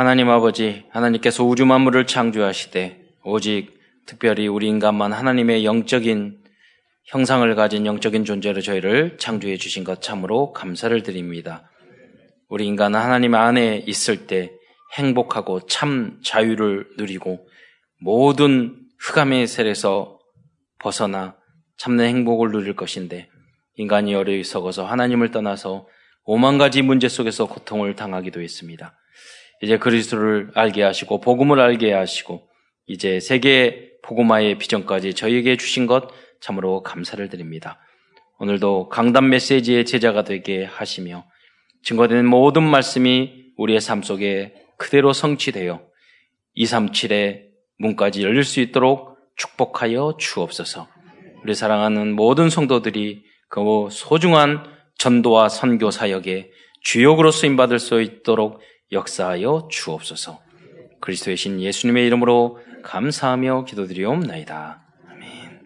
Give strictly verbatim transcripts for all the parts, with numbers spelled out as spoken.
하나님 아버지, 하나님께서 우주 만물을 창조하시되 오직 특별히 우리 인간만 하나님의 영적인 형상을 가진 영적인 존재로 저희를 창조해 주신 것 참으로 감사를 드립니다. 우리 인간은 하나님 안에 있을 때 행복하고 참 자유를 누리고 모든 흑암의 세력에서 벗어나 참된 행복을 누릴 것인데, 인간이 어려이 썩어서 하나님을 떠나서 오만 가지 문제 속에서 고통을 당하기도 했습니다. 이제 그리스도를 알게 하시고 복음을 알게 하시고 이제 세계 복음화의 비전까지 저희에게 주신 것 참으로 감사를 드립니다. 오늘도 강단 메시지의 제자가 되게 하시며 증거되는 모든 말씀이 우리의 삶 속에 그대로 성취되어 이삼칠의 문까지 열릴 수 있도록 축복하여 주옵소서. 우리 사랑하는 모든 성도들이 그 소중한 전도와 선교 사역에 주역으로 쓰임받을 수 있도록 역사하여 주옵소서. 그리스도의 신 예수님의 이름으로 감사하며 기도드리옵나이다. 아멘.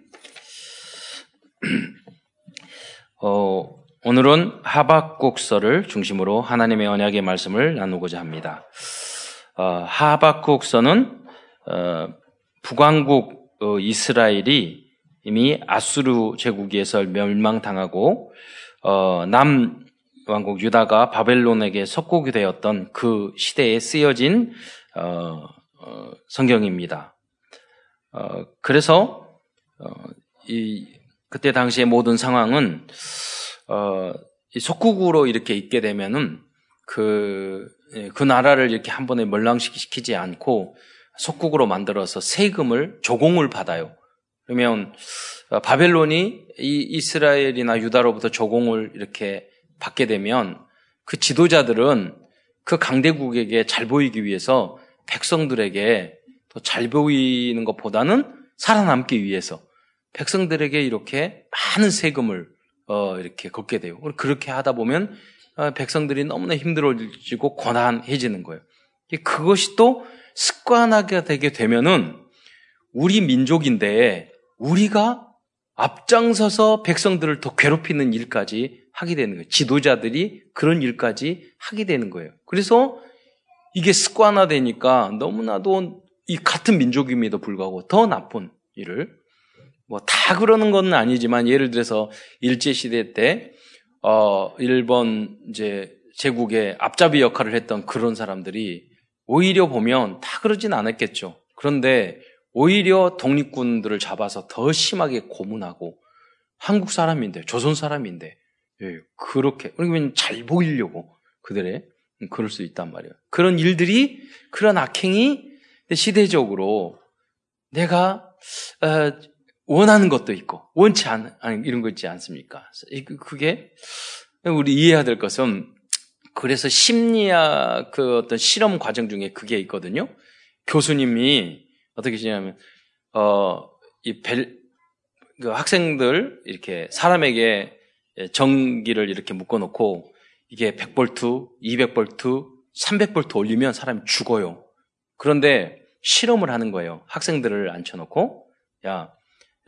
어, 오늘은 하박국서를 중심으로 하나님의 언약의 말씀을 나누고자 합니다. 어, 하박국서는 어, 북왕국 어, 이스라엘이 이미 아수르 제국에서 멸망당하고 어, 남 왕국 유다가 바벨론에게 속국이 되었던 그 시대에 쓰여진 어, 어, 성경입니다. 어, 그래서 어, 이 그때 당시의 모든 상황은 어, 이 속국으로 이렇게 있게 되면은 그, 그 나라를 이렇게 한 번에 멸망시키지 않고 속국으로 만들어서 세금을 조공을 받아요. 그러면 바벨론이 이 이스라엘이나 유다로부터 조공을 이렇게 받게 되면 그 지도자들은 그 강대국에게 잘 보이기 위해서 백성들에게 더 잘 보이는 것보다는 살아남기 위해서 백성들에게 이렇게 많은 세금을 어 이렇게 걷게 돼요. 그렇게 하다 보면 백성들이 너무나 힘들어지고 고난해지는 거예요. 그것이 또 습관하게 되게 되면은 우리 민족인데 우리가 앞장서서 백성들을 더 괴롭히는 일까지 하게 되는 거예요. 지도자들이 그런 일까지 하게 되는 거예요. 그래서 이게 습관화되니까 너무나도 이 같은 민족임에도 불구하고 더 나쁜 일을, 뭐 다 그러는 건 아니지만 예를 들어서 일제시대 때, 어, 일본 이제 제국의 앞잡이 역할을 했던 그런 사람들이 오히려 보면 다 그러진 않았겠죠. 그런데 오히려 독립군들을 잡아서 더 심하게 고문하고, 한국 사람인데, 조선 사람인데, 예, 그렇게, 그러면 잘 보이려고 그들의 그럴 수 있단 말이에요. 그런 일들이, 그런 악행이 시대적으로 내가 원하는 것도 있고 원치 않 아니, 이런 거 있지 않습니까? 그게 우리 이해해야 될 것은, 그래서 심리학 그 어떤 실험 과정 중에 그게 있거든요. 교수님이 어떻게 지냐면 어 이 벨 그 학생들 이렇게 사람에게 전기를 이렇게 묶어놓고 이게 백 볼트, 이백 볼트, 삼백 볼트 올리면 사람이 죽어요. 그런데 실험을 하는 거예요. 학생들을 앉혀놓고, 야,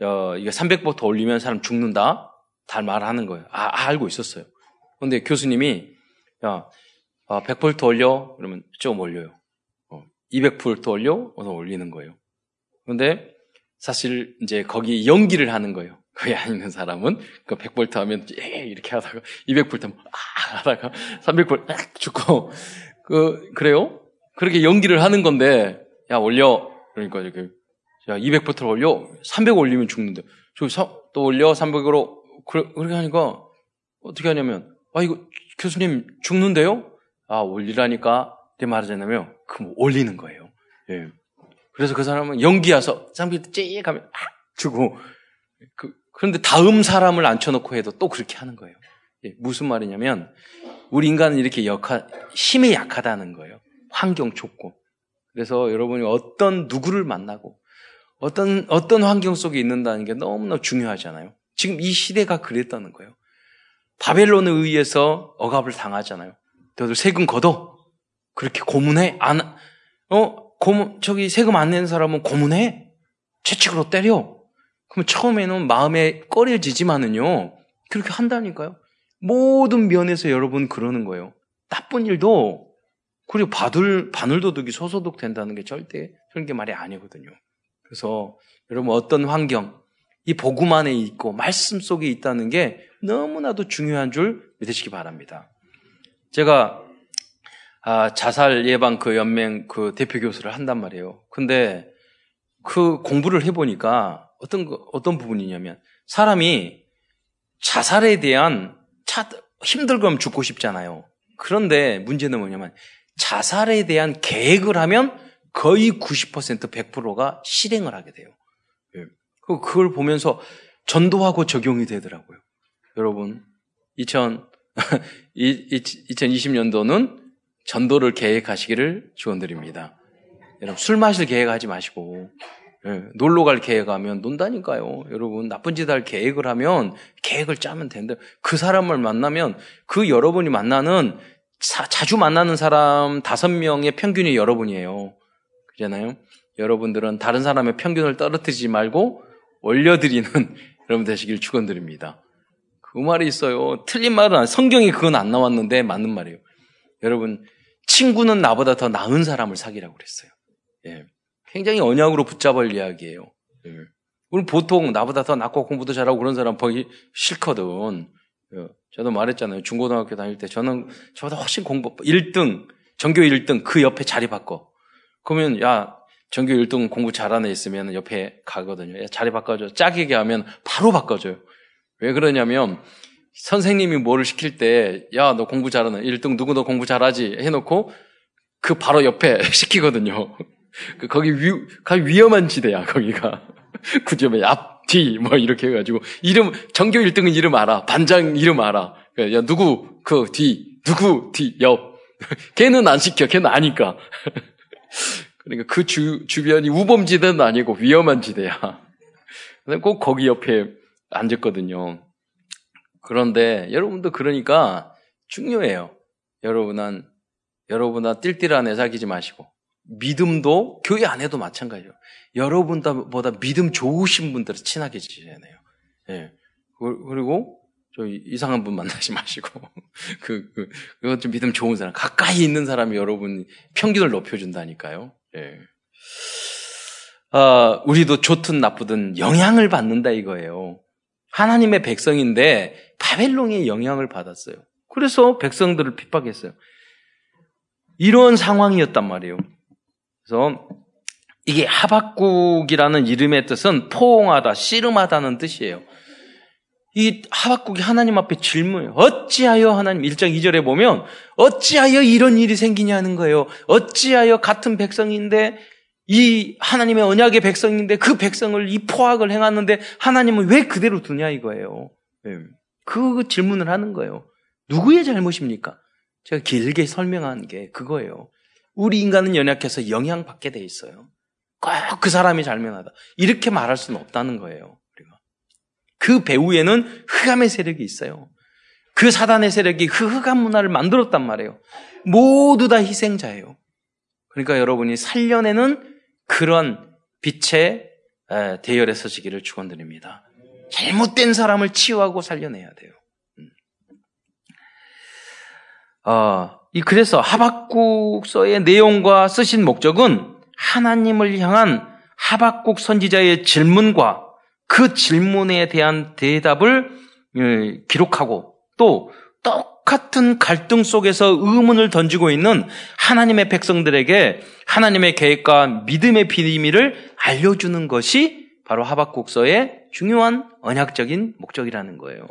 어, 이거 삼백 볼트 올리면 사람 죽는다? 다 말하는 거예요. 아, 알고 있었어요. 그런데 교수님이, 야, 어, 백 볼트 올려? 그러면 좀 올려요. 어, 이백 볼트 올려? 어서 올리는 거예요. 그런데 사실 이제 거기 연기를 하는 거예요. 거기 안 있는 사람은 그 백 볼트 하면 예 이렇게 하다가 이백 볼트 하면 아 하다가 삼백 볼트 아, 죽고 그 그래요? 그렇게 연기를 하는 건데, 야 올려, 그러니까 이렇게 야 이백 볼트로 올려, 삼백 올리면 죽는데 또 올려 삼백으로 그래, 그렇게 하니까 어떻게 하냐면, 아 이거 교수님 죽는데요? 아 올리라니까 이렇게 말하잖아요. 그럼 올리는 거예요. 예. 그래서 그 사람은 연기해서 삼백 볼트 찌익 하면 아 죽고. 그, 그런데 다음 사람을 앉혀놓고 해도 또 그렇게 하는 거예요. 예, 무슨 말이냐면, 우리 인간은 이렇게 약하, 힘이 약하다는 거예요. 환경 좁고. 그래서 여러분이 어떤 누구를 만나고, 어떤, 어떤 환경 속에 있는다는 게 너무나 중요하잖아요. 지금 이 시대가 그랬다는 거예요. 바벨론에 의해서 억압을 당하잖아요. 너들 세금 걷어. 그렇게 고문해. 안, 어, 고문, 저기 세금 안 내는 사람은 고문해. 채찍으로 때려. 그럼 처음에는 마음에 꺼려지지만은요, 그렇게 한다니까요. 모든 면에서 여러분 그러는 거예요. 나쁜 일도 그리고 바늘, 바늘도둑이 소소독 된다는 게 절대 그런 게 말이 아니거든요. 그래서 여러분 어떤 환경, 이 복음 안에 있고 말씀 속에 있다는 게 너무나도 중요한 줄 믿으시기 바랍니다. 제가 아, 자살 예방 그 연맹 그 대표 교수를 한단 말이에요. 근데 그 공부를 해보니까 어떤, 어떤 부분이냐면 사람이 자살에 대한 차, 힘들고 하면 죽고 싶잖아요. 그런데 문제는 뭐냐면 자살에 대한 계획을 하면 거의 구십 퍼센트, 백 퍼센트가 실행을 하게 돼요. 그걸 보면서 전도하고 적용이 되더라고요. 여러분, 이천이십 년도는 전도를 계획하시기를 조언드립니다. 여러분, 술 마실 계획하지 마시고, 놀러 갈 계획하면 논다니까요. 여러분, 나쁜 짓 할 계획을 하면 계획을 짜면 되는데, 그 사람을 만나면 그 여러분이 만나는 자, 자주 만나는 사람 다섯 명의 평균이 여러분이에요. 그잖아요. 여러분들은 다른 사람의 평균을 떨어뜨리지 말고 올려드리는 여러분 되시길 축원드립니다. 그 말이 있어요. 틀린 말은 아니, 성경이 그건 안 나왔는데 맞는 말이에요. 여러분, 친구는 나보다 더 나은 사람을 사귀라고 그랬어요. 예. 굉장히 언약으로 붙잡을 이야기예요. 예. 우리 보통 나보다 더 낫고 공부도 잘하고 그런 사람 보기 싫거든. 예. 저도 말했잖아요. 중고등학교 다닐 때 저는 저보다 훨씬 공부, 일 등, 전교 일 등 그 옆에 자리 바꿔. 그러면 야, 전교 일 등 공부 잘하는 애 있으면 옆에 가거든요. 야, 자리 바꿔줘. 짝이게 하면 바로 바꿔줘요. 왜 그러냐면 선생님이 뭐를 시킬 때 야, 너 공부 잘하는 일 등 누구 너 공부 잘하지 해놓고 그 바로 옆에 시키거든요. 거기 위, 거기 위험한 지대야, 거기가. 구점에 앞. D, 뭐, 이렇게 해가지고, 이름, 전교 일 등은 이름 알아. 반장 이름 알아. 야, 누구, 그, D, 누구, D, 옆. 걔는 안 시켜. 걔는 아니까. 그러니까 그 주, 주변이 우범지대는 아니고 위험한 지대야. 꼭 거기 옆에 앉았거든요. 그런데, 여러분도 그러니까 중요해요. 여러분은, 여러분은 띨띨한 애 사귀지 마시고. 믿음도 교회 안에도 마찬가지예요. 여러분보다 믿음 좋으신 분들을 친하게 지내야 돼요. 예. 그리고 저 이상한 분 만나지 마시고 그, 그 그것 좀 믿음 좋은 사람 가까이 있는 사람이 여러분 평균을 높여준다니까요. 예. 아, 우리도 좋든 나쁘든 영향을 받는다 이거예요. 하나님의 백성인데 바벨론이 영향을 받았어요. 그래서 백성들을 핍박했어요. 이런 상황이었단 말이에요. 그래서 이게 하박국이라는 이름의 뜻은 포옹하다, 씨름하다는 뜻이에요. 이 하박국이 하나님 앞에 질문해요. 어찌하여 하나님, 일 장 이 절에 보면 어찌하여 이런 일이 생기냐는 거예요. 어찌하여 같은 백성인데 이 하나님의 언약의 백성인데 그 백성을 이 포악을 행하는데 하나님은 왜 그대로 두냐 이거예요. 그 질문을 하는 거예요. 누구의 잘못입니까? 제가 길게 설명한 게 그거예요. 우리 인간은 연약해서 영향받게 돼 있어요. 꼭 그 사람이 잘못하다. 이렇게 말할 수는 없다는 거예요. 우리가. 그 배후에는 흑암의 세력이 있어요. 그 사단의 세력이 그 흑암 문화를 만들었단 말이에요. 모두 다 희생자예요. 그러니까 여러분이 살려내는 그런 빛의 대열에 서시기를 축원드립니다. 잘못된 사람을 치유하고 살려내야 돼요. 어, 이 그래서 하박국서의 내용과 쓰신 목적은 하나님을 향한 하박국 선지자의 질문과 그 질문에 대한 대답을 기록하고 또 똑같은 갈등 속에서 의문을 던지고 있는 하나님의 백성들에게 하나님의 계획과 믿음의 비밀을 알려주는 것이 바로 하박국서의 중요한 언약적인 목적이라는 거예요.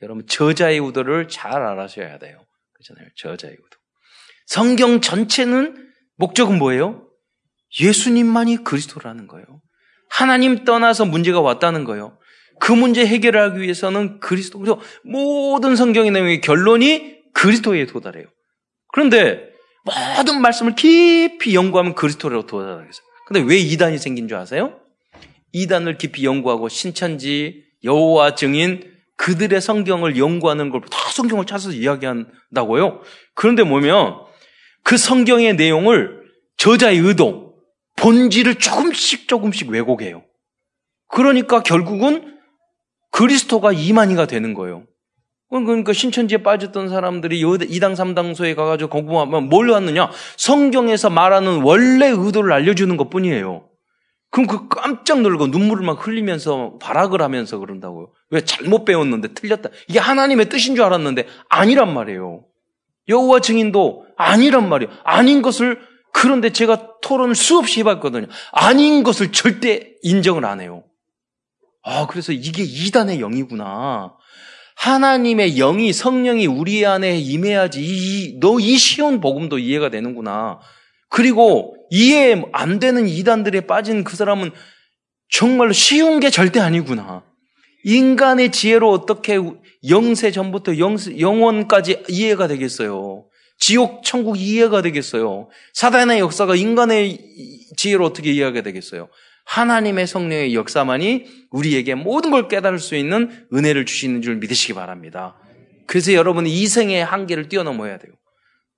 여러분 저자의 의도를 잘 알아셔야 돼요. 그렇잖아요. 저자의 의도. 성경 전체는 목적은 뭐예요? 예수님만이 그리스도라는 거예요. 하나님 떠나서 문제가 왔다는 거예요. 그 문제 해결하기 위해서는 그리스도. 그래서 모든 성경의 내용의 결론이 그리스도에 도달해요. 그런데 모든 말씀을 깊이 연구하면 그리스도로 도달하겠어요. 그런데 왜 이단이 생긴 줄 아세요? 이단을 깊이 연구하고 신천지, 여호와 증인, 그들의 성경을 연구하는 걸 다 성경을 찾아서 이야기한다고요. 그런데 보면 그 성경의 내용을 저자의 의도, 본질을 조금씩 조금씩 왜곡해요. 그러니까 결국은 그리스도가 이만희가 되는 거예요. 그러니까 신천지에 빠졌던 사람들이 이 당 삼 당소에 가가지고 공부하면 뭘 왔느냐? 성경에서 말하는 원래 의도를 알려주는 것 뿐이에요. 그럼 그 깜짝 놀고 눈물을 막 흘리면서 발악을 하면서 그런다고요. 왜? 잘못 배웠는데 틀렸다. 이게 하나님의 뜻인 줄 알았는데 아니란 말이에요. 여호와 증인도 아니란 말이에요. 아닌 것을, 그런데 제가 토론을 수없이 해봤거든요. 아닌 것을 절대 인정을 안 해요. 아, 그래서 이게 이단의 영이구나. 하나님의 영이, 성령이 우리 안에 임해야지 이, 너 이 쉬운 복음도 이해가 되는구나. 그리고 이해 안 되는 이단들에 빠진 그 사람은 정말로 쉬운 게 절대 아니구나. 인간의 지혜로 어떻게 영세 전부터 영, 영원까지 이해가 되겠어요. 지옥, 천국 이해가 되겠어요. 사단의 역사가 인간의 지혜로 어떻게 이해하게 되겠어요. 하나님의 성령의 역사만이 우리에게 모든 걸 깨달을 수 있는 은혜를 주시는 줄 믿으시기 바랍니다. 그래서 여러분은 이생의 한계를 뛰어넘어야 돼요.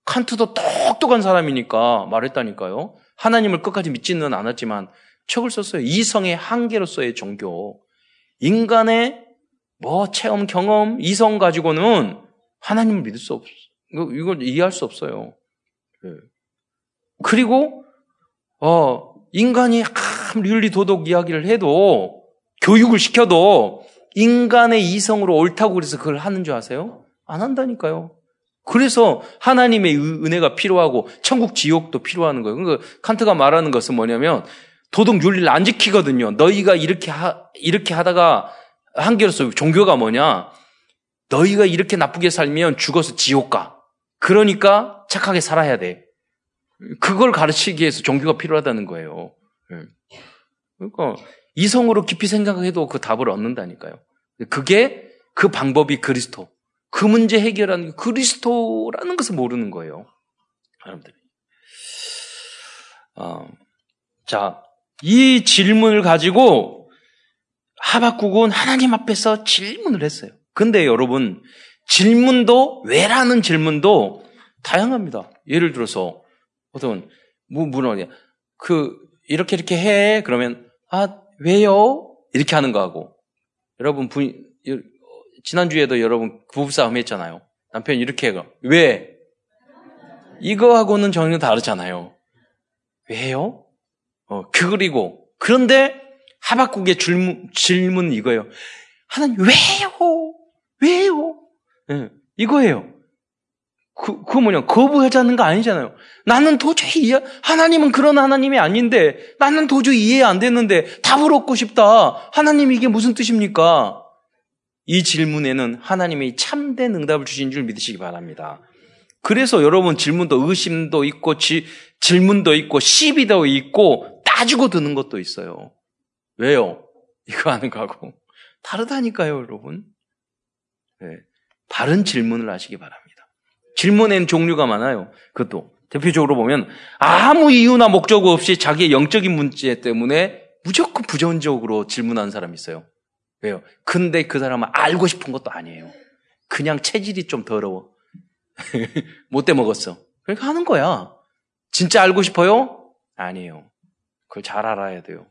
칸트도 똑똑한 사람이니까 말했다니까요. 하나님을 끝까지 믿지는 않았지만 책을 썼어요. 이성의 한계로서의 종교. 인간의 뭐 체험, 경험, 이성 가지고는 하나님을 믿을 수 없어요. 이걸 이해할 수 없어요. 그리고 어 인간이 윤리 도덕 이야기를 해도, 교육을 시켜도 인간의 이성으로 옳다고 그래서 그걸 하는 줄 아세요? 안 한다니까요. 그래서 하나님의 은혜가 필요하고 천국 지옥도 필요한 거예요. 그러니까 칸트가 말하는 것은 뭐냐면 도덕 윤리를 안 지키거든요. 너희가 이렇게 하, 이렇게 하다가 한계로서 종교가 뭐냐? 너희가 이렇게 나쁘게 살면 죽어서 지옥 가. 그러니까 착하게 살아야 돼. 그걸 가르치기 위해서 종교가 필요하다는 거예요. 그러니까 이성으로 깊이 생각해도 그 답을 얻는다니까요. 그게 그 방법이 그리스도. 그 문제 해결하는 그리스도라는 것을 모르는 거예요, 여러분들. 어, 자, 이 질문을 가지고 하박국은 하나님 앞에서 질문을 했어요. 근데 여러분, 질문도, 왜라는 질문도 다양합니다. 예를 들어서 어떤 뭐 뭐냐, 그 이렇게 이렇게 해 그러면 아 왜요? 이렇게 하는 거하고, 여러분 부, 지난주에도 여러분 부부싸움 했잖아요. 남편이 이렇게 해요. 왜? 이거하고는 전혀 다르잖아요. 왜요? 어, 그리고 그런데 하박국의 질문, 질문 이거예요. 하나님 왜요? 왜요? 네, 이거예요. 그, 그거 뭐냐, 거부하자는 거 아니잖아요. 나는 도저히 이해, 하나님은 그런 하나님이 아닌데, 나는 도저히 이해 안 됐는데, 답을 얻고 싶다. 하나님 이게 무슨 뜻입니까? 이 질문에는 하나님이 참된 응답을 주신 줄 믿으시기 바랍니다. 그래서 여러분 질문도 의심도 있고, 지, 질문도 있고, 시비도 있고, 따지고 드는 것도 있어요. 왜요? 이거 하는 거하고. 다르다니까요, 여러분. 네. 바른 질문을 하시기 바랍니다. 질문엔 종류가 많아요. 그것도 대표적으로 보면 아무 이유나 목적 없이 자기의 영적인 문제 때문에 무조건 부정적으로 질문하는 사람이 있어요. 왜요? 근데 그 사람은 알고 싶은 것도 아니에요. 그냥 체질이 좀 더러워. 못돼 먹었어. 그러니까 하는 거야. 진짜 알고 싶어요? 아니에요. 그걸 잘 알아야 돼요.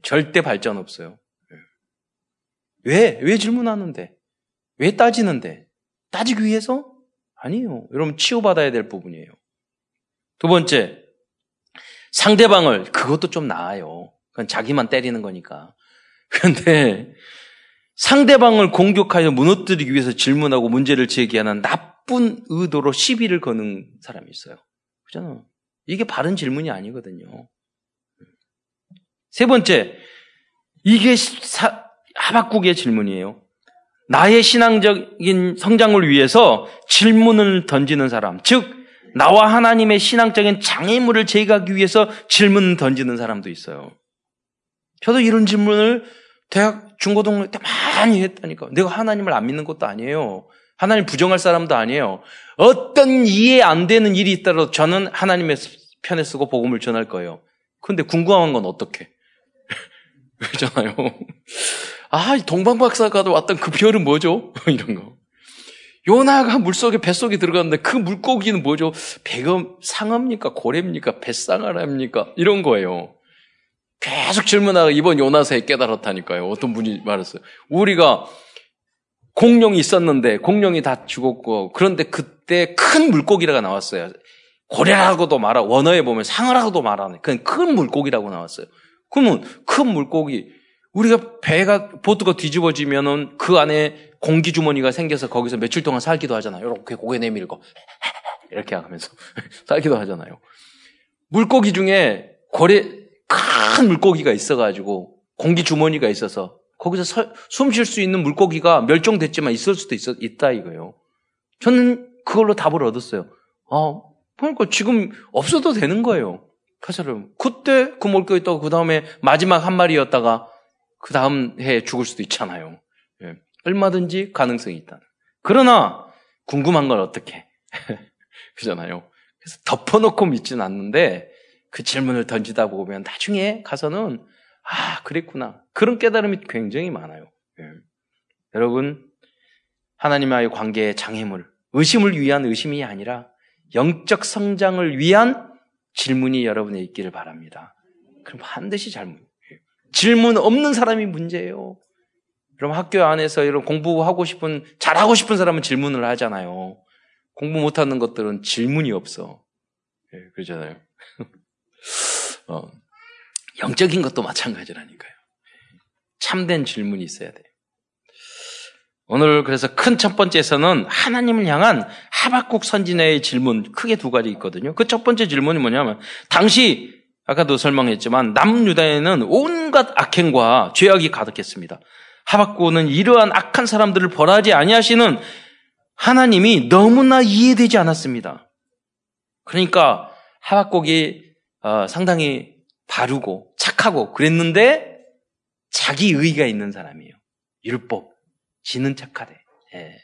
절대 발전 없어요. 왜? 왜 질문하는데? 왜 따지는데? 따지기 위해서? 아니요. 여러분 치유받아야 될 부분이에요. 두 번째, 상대방을, 그것도 좀 나아요. 그건 자기만 때리는 거니까. 그런데 상대방을 공격하여 무너뜨리기 위해서 질문하고 문제를 제기하는 나쁜 의도로 시비를 거는 사람이 있어요. 그렇잖아요. 이게 바른 질문이 아니거든요. 세 번째, 이게 사, 하박국의 질문이에요. 나의 신앙적인 성장을 위해서 질문을 던지는 사람, 즉 나와 하나님의 신앙적인 장애물을 제거하기 위해서 질문을 던지는 사람도 있어요. 저도 이런 질문을 대학, 중고등학교 때 많이 했다니까요. 내가 하나님을 안 믿는 것도 아니에요. 하나님 부정할 사람도 아니에요. 어떤 이해 안 되는 일이 있더라도 저는 하나님의 편에 쓰고 복음을 전할 거예요. 근데 궁금한 건 어떻게? 그렇잖아요. 아, 동방박사가 왔던 그 별은 뭐죠? 이런 거. 요나가 물속에, 뱃속에 들어갔는데 그 물고기는 뭐죠? 배가 상어입니까? 고래입니까? 뱃상어랍니까? 이런 거예요. 계속 질문하다가 이번 요나서에 깨달았다니까요. 어떤 분이 말했어요. 우리가 공룡이 있었는데 공룡이 다 죽었고, 그런데 그때 큰 물고기가 나왔어요. 고래라고도 말하고, 원어에 보면 상어라고도 말하는 그냥 큰 물고기라고 나왔어요. 그러면 큰 물고기, 우리가 배가, 보트가 뒤집어지면은 그 안에 공기주머니가 생겨서 거기서 며칠 동안 살기도 하잖아요. 이렇게 고개 내밀고 이렇게 하면서 살기도 하잖아요. 물고기 중에 고래, 큰 물고기가 있어가지고 공기주머니가 있어서 거기서 숨 쉴 수 있는 물고기가 멸종됐지만 있을 수도 있어, 있다 이거예요. 저는 그걸로 답을 얻었어요. 아, 그러니까 지금 없어도 되는 거예요. 사실은 그때 그 물고기 있다가 그 다음에 마지막 한 마리였다가 그 다음 해에 죽을 수도 있잖아요. 예. 얼마든지 가능성이 있다. 그러나 궁금한 건 어떻게 그잖아요. 그래서 덮어놓고 믿진 않는데 그 질문을 던지다 보면 나중에 가서는 아, 그랬구나. 그런 깨달음이 굉장히 많아요. 예. 여러분, 하나님과의 관계의 장애물, 의심을 위한 의심이 아니라 영적 성장을 위한 질문이 여러분의 있기를 바랍니다. 그럼 반드시 잘못. 예. 질문 없는 사람이 문제예요. 그럼 학교 안에서 이런 공부하고 싶은, 잘하고 싶은 사람은 질문을 하잖아요. 공부 못하는 것들은 질문이 없어. 예, 그러잖아요. 어. 영적인 것도 마찬가지라니까요. 참된 질문이 있어야 돼요. 오늘 그래서 큰 첫 번째에서는 하나님을 향한 하박국 선지자의 질문, 크게 두 가지 있거든요. 그 첫 번째 질문이 뭐냐면, 당시 아까도 설명했지만 남유다에는 온갖 악행과 죄악이 가득했습니다. 하박국은 이러한 악한 사람들을 벌하지 아니하시는 하나님이 너무나 이해되지 않았습니다. 그러니까 하박국이 어, 상당히 바르고 착하고 그랬는데 자기 의의가 있는 사람이에요. 율법, 지는 착하대. 예.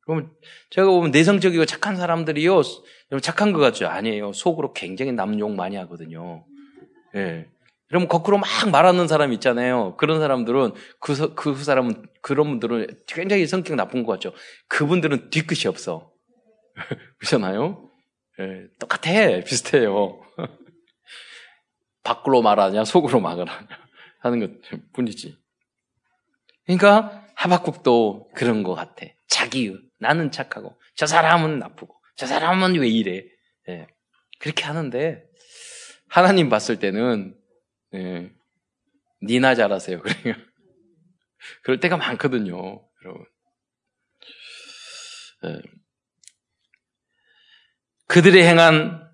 그러면 제가 보면 내성적이고 착한 사람들이요, 착한 것 같죠? 아니에요. 속으로 굉장히 남욕 많이 하거든요. 예. 그러면 거꾸로 막 말하는 사람 있잖아요. 그런 사람들은 그, 그 사람은 그런 분들은 굉장히 성격 나쁜 것 같죠. 그분들은 뒤끝이 없어. 그렇잖아요. 예. 똑같아, 비슷해요. 밖으로 말하냐 속으로 말하냐 하는 것 뿐이지. 그러니까 하박국도 그런 것 같아. 자기의, 나는 착하고 저 사람은 나쁘고 저 사람은 왜 이래. 예. 그렇게 하는데 하나님 봤을 때는 예. 니나 잘하세요. 그러니까 그럴 때가 많거든요, 여러분. 예. 그들의 행한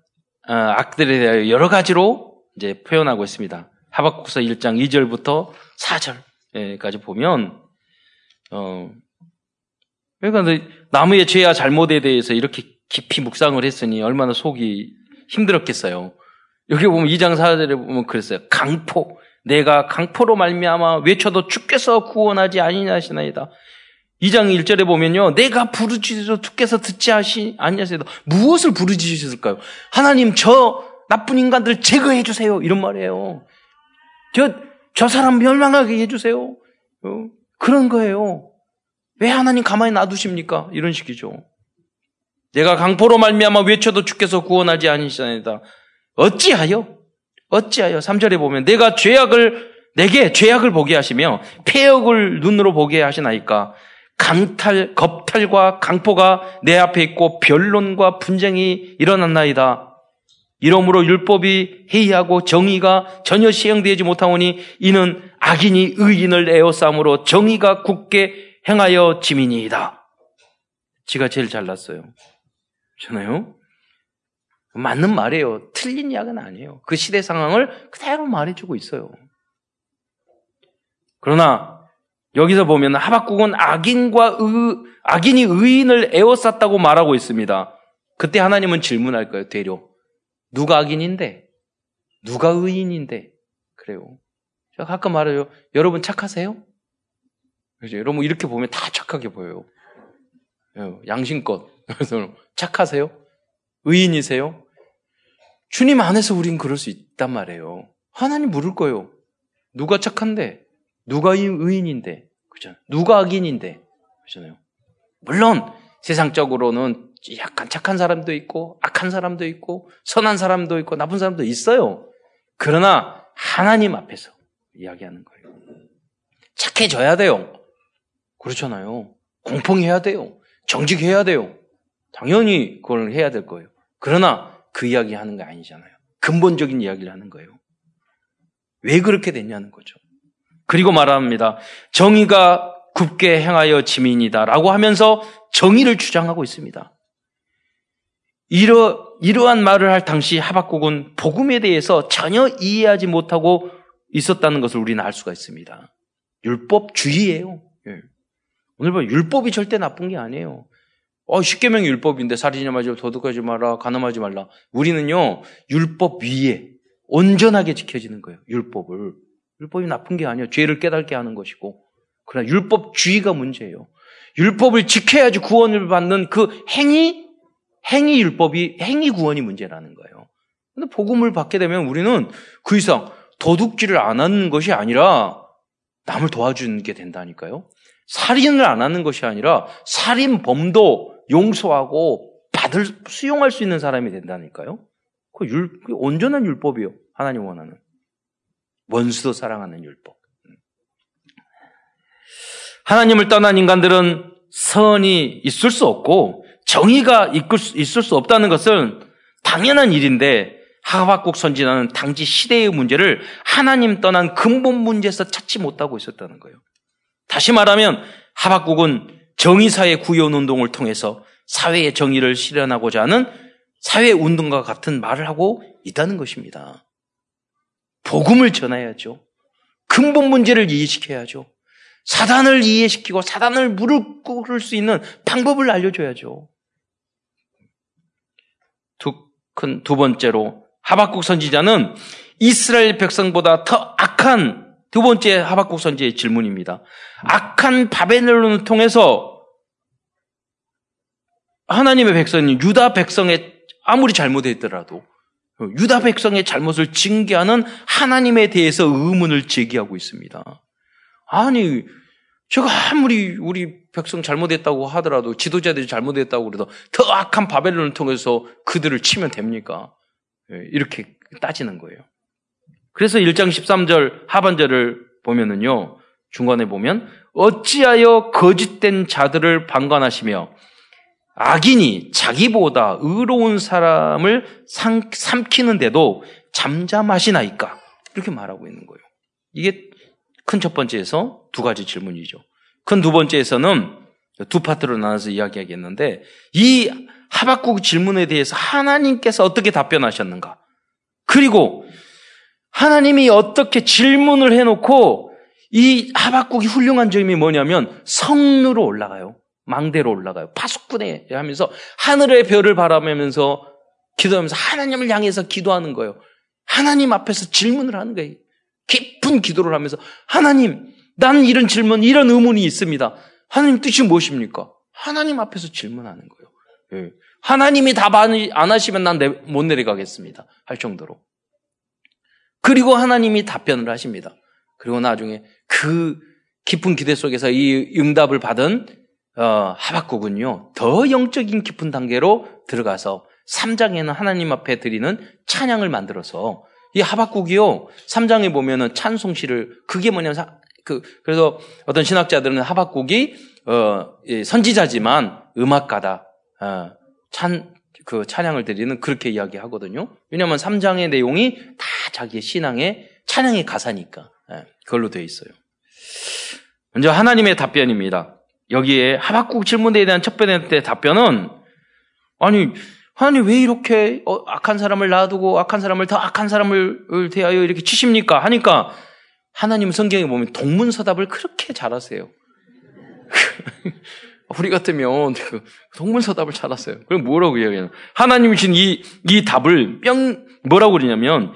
어, 악들에 대하여 여러 가지로 이제 표현하고 있습니다. 하박국서 일 장 이 절부터 사 절까지 보면, 어, 그러니까 남의 죄와 잘못에 대해서 이렇게 깊이 묵상을 했으니 얼마나 속이 힘들었겠어요. 여기 보면 이 장 사 절에 보면 그랬어요. 강포, 내가 강포로 말미암아 외쳐도 주께서 구원하지 아니하시나이다. 이 장 일 절에 보면요, 내가 부르짖어도 주께서 듣지 하시 아니하시나이다. 무엇을 부르짖으셨을까요? 하나님, 저 나쁜 인간들 제거해 주세요. 이런 말이에요. 저, 저 사람 멸망하게 해 주세요. 어? 그런 거예요. 왜 하나님 가만히 놔두십니까? 이런 식이죠. 내가 강포로 말미암아 외쳐도 주께서 구원하지 아니시나이다. 어찌하여? 어찌하여? 삼 절에 보면 내가 죄악을 내게 죄악을 보게 하시며 폐역을 눈으로 보게 하시나이까. 강탈, 겁탈과 강포가 내 앞에 있고 변론과 분쟁이 일어났나이다. 이러므로 율법이 해이하고 정의가 전혀 시행되지 못하오니 이는 악인이 의인을 에워싸므로 정의가 굳게 행하여 지민이이다. 지가 제일 잘났어요. 그렇잖아요? 맞는 말이에요. 틀린 이야기는 아니에요. 그 시대 상황을 그대로 말해주고 있어요. 그러나 여기서 보면 하박국은 악인과 의, 악인이 의인을 에워쌌다고 말하고 있습니다. 그때 하나님은 질문할 거예요. 되려. 누가 악인인데? 누가 의인인데? 그래요. 제가 아까 말해요. 여러분 착하세요? 그죠? 여러분 이렇게 보면 다 착하게 보여요. 양심껏. 그래서 착하세요? 의인이세요? 주님 안에서 우린 그럴 수 있단 말이에요. 하나님 물을 거예요. 누가 착한데? 누가 의인인데? 그죠? 누가 악인인데? 그잖아요. 물론 세상적으로는 약간 착한 사람도 있고 악한 사람도 있고 선한 사람도 있고 나쁜 사람도 있어요. 그러나 하나님 앞에서 이야기하는 거예요. 착해져야 돼요. 그렇잖아요. 공평해야 돼요. 정직해야 돼요. 당연히 그걸 해야 될 거예요. 그러나 그 이야기 하는 게 아니잖아요. 근본적인 이야기를 하는 거예요. 왜 그렇게 됐냐는 거죠. 그리고 말합니다. 정의가 굽게 행하여 지민이다 라고 하면서 정의를 주장하고 있습니다. 이러, 이러한 말을 할 당시 하박국은 복음에 대해서 전혀 이해하지 못하고 있었다는 것을 우리는 알 수가 있습니다. 율법주의예요. 예. 오늘 보면 율법이 절대 나쁜 게 아니에요. 어, 십계명이 율법인데 살인하지 말라, 도둑하지 마라, 간음하지 말라. 우리는요 율법 위에 온전하게 지켜지는 거예요. 율법을. 율법이 나쁜 게 아니에요. 죄를 깨닫게 하는 것이고. 그러나 율법주의가 문제예요. 율법을 지켜야지 구원을 받는 그 행위, 행위 율법이, 행위 구원이 문제라는 거예요. 근데 복음을 받게 되면 우리는 그 이상 도둑질을 안 하는 것이 아니라 남을 도와주는 게 된다니까요. 살인을 안 하는 것이 아니라 살인범도 용서하고 받을, 수용할 수 있는 사람이 된다니까요. 그 율, 그 온전한 율법이에요. 하나님 원하는. 원수도 사랑하는 율법. 하나님을 떠난 인간들은 선이 있을 수 없고 정의가 있을 수 없다는 것은 당연한 일인데 하박국 선지자는 당시 시대의 문제를 하나님 떠난 근본 문제에서 찾지 못하고 있었다는 거예요. 다시 말하면 하박국은 정의사회 구현운동을 통해서 사회의 정의를 실현하고자 하는 사회운동과 같은 말을 하고 있다는 것입니다. 복음을 전해야죠. 근본 문제를 이해시켜야죠. 사단을 이해시키고 사단을 무릎 꿇을 수 있는 방법을 알려줘야죠. 두, 큰, 두 번째로 하박국 선지자는 이스라엘 백성보다 더 악한, 두 번째 하박국 선지의 질문입니다. 악한 바벨론을 통해서 하나님의 백성이 유다 백성의 아무리 잘못했더라도 유다 백성의 잘못을 징계하는 하나님에 대해서 의문을 제기하고 있습니다. 아니, 제가 아무리 우리 백성 잘못했다고 하더라도 지도자들이 잘못했다고 그래도 더 악한 바벨론을 통해서 그들을 치면 됩니까? 이렇게 따지는 거예요. 그래서 일 장 십삼 절 하반절을 보면은요, 중간에 보면 어찌하여 거짓된 자들을 방관하시며 악인이 자기보다 의로운 사람을 삼, 삼키는데도 잠잠하시나이까? 이렇게 말하고 있는 거예요. 이게 큰 첫 번째에서 두 가지 질문이죠. 큰 두 번째에서는 두 파트로 나눠서 이야기하겠는데 이 하박국 질문에 대해서 하나님께서 어떻게 답변하셨는가? 그리고 하나님이 어떻게 질문을 해놓고 이 하박국이 훌륭한 점이 뭐냐면 성루로 올라가요. 망대로 올라가요. 파수꾼에 하면서 하늘의 별을 바라보면서 기도하면서 하나님을 향해서 기도하는 거예요. 하나님 앞에서 질문을 하는 거예요. 깊은 기도를 하면서 하나님, 난 이런 질문, 이런 의문이 있습니다. 하나님 뜻이 무엇입니까? 하나님 앞에서 질문하는 거예요. 예. 하나님이 답 안 하시면 난 못 내려가겠습니다. 할 정도로. 그리고 하나님이 답변을 하십니다. 그리고 나중에 그 깊은 기대 속에서 이 응답을 받은 어, 하박국은요, 더 영적인 깊은 단계로 들어가서 삼 장에는 하나님 앞에 드리는 찬양을 만들어서 이 하박국이요, 삼 장에 보면은 찬송시를, 그게 뭐냐면, 그, 그래서 어떤 신학자들은 하박국이, 어, 선지자지만 음악가다, 어, 찬, 그 찬양을 드리는 그렇게 이야기 하거든요. 왜냐면 삼 장의 내용이 다 자기의 신앙의 찬양의 가사니까. 예, 그걸로 되어 있어요. 먼저 하나님의 답변입니다. 여기에 하박국 질문에 대한 첫 번째 답변은, 아니, 하나님 왜 이렇게 악한 사람을 놔두고 악한 사람을 더 악한 사람을 대하여 이렇게 치십니까? 하니까 하나님 성경에 보면 동문서답을 그렇게 잘하세요. 우리 같으면 동문서답을 잘하세요. 그럼 뭐라고 이야기하냐? 하나님이신 이, 이 답을 명 뭐라고 그러냐면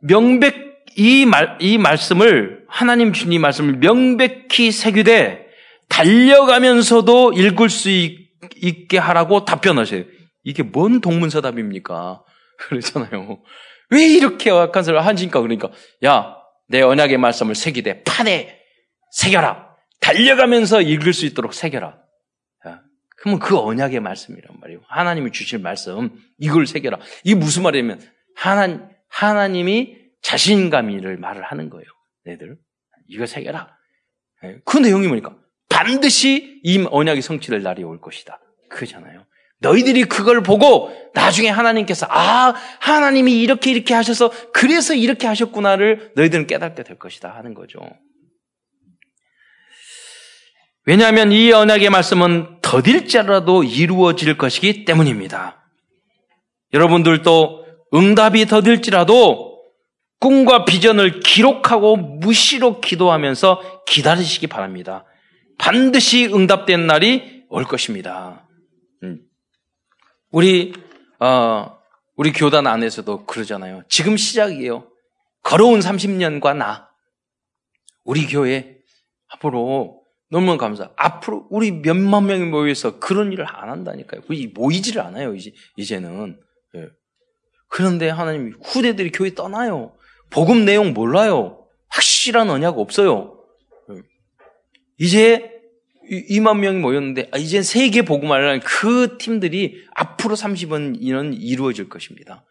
명백 이 말 이 말씀을 하나님이신 이 말씀을 명백히 새기되 달려가면서도 읽을 수 있, 있게 하라고 답변하세요. 이게 뭔 동문서답입니까? 그러잖아요. 왜 이렇게 악한 사람을 하니까 그러니까 야, 내 언약의 말씀을 새기되 판에 새겨라. 달려가면서 읽을 수 있도록 새겨라. 야, 그러면 그 언약의 말씀이란 말이에요. 하나님이 주실 말씀, 이걸 새겨라. 이게 무슨 말이냐면 하나, 하나님이 자신감이를 말을 하는 거예요. 너희들 이걸 새겨라. 그 내용이 뭐니까 반드시 이 언약이 성취될 날이 올 것이다. 그거잖아요. 너희들이 그걸 보고 나중에 하나님께서 아, 하나님이 이렇게 이렇게 하셔서 그래서 이렇게 하셨구나를 너희들은 깨닫게 될 것이다 하는 거죠. 왜냐하면 이 언약의 말씀은 더딜지라도 이루어질 것이기 때문입니다. 여러분들도 응답이 더딜지라도 꿈과 비전을 기록하고 무시로 기도하면서 기다리시기 바랍니다. 반드시 응답된 날이 올 것입니다. 우리 어, 우리 교단 안에서도 그러잖아요. 지금 시작이에요. 걸어온 삼십 년과 나. 우리 교회 앞으로 너무 감사. 앞으로 우리 몇만 명이 모여서 그런 일을 안 한다니까요. 우리 모이지를 않아요. 이제 이제는. 예. 그런데 하나님 후대들이 교회 떠나요. 복음 내용 몰라요. 확실한 언약 없어요. 예. 이제 이만 명이 모였는데 아, 이제 세계 복음화라는 그 팀들이 앞으로 삼십 년은 이루어질 것입니다.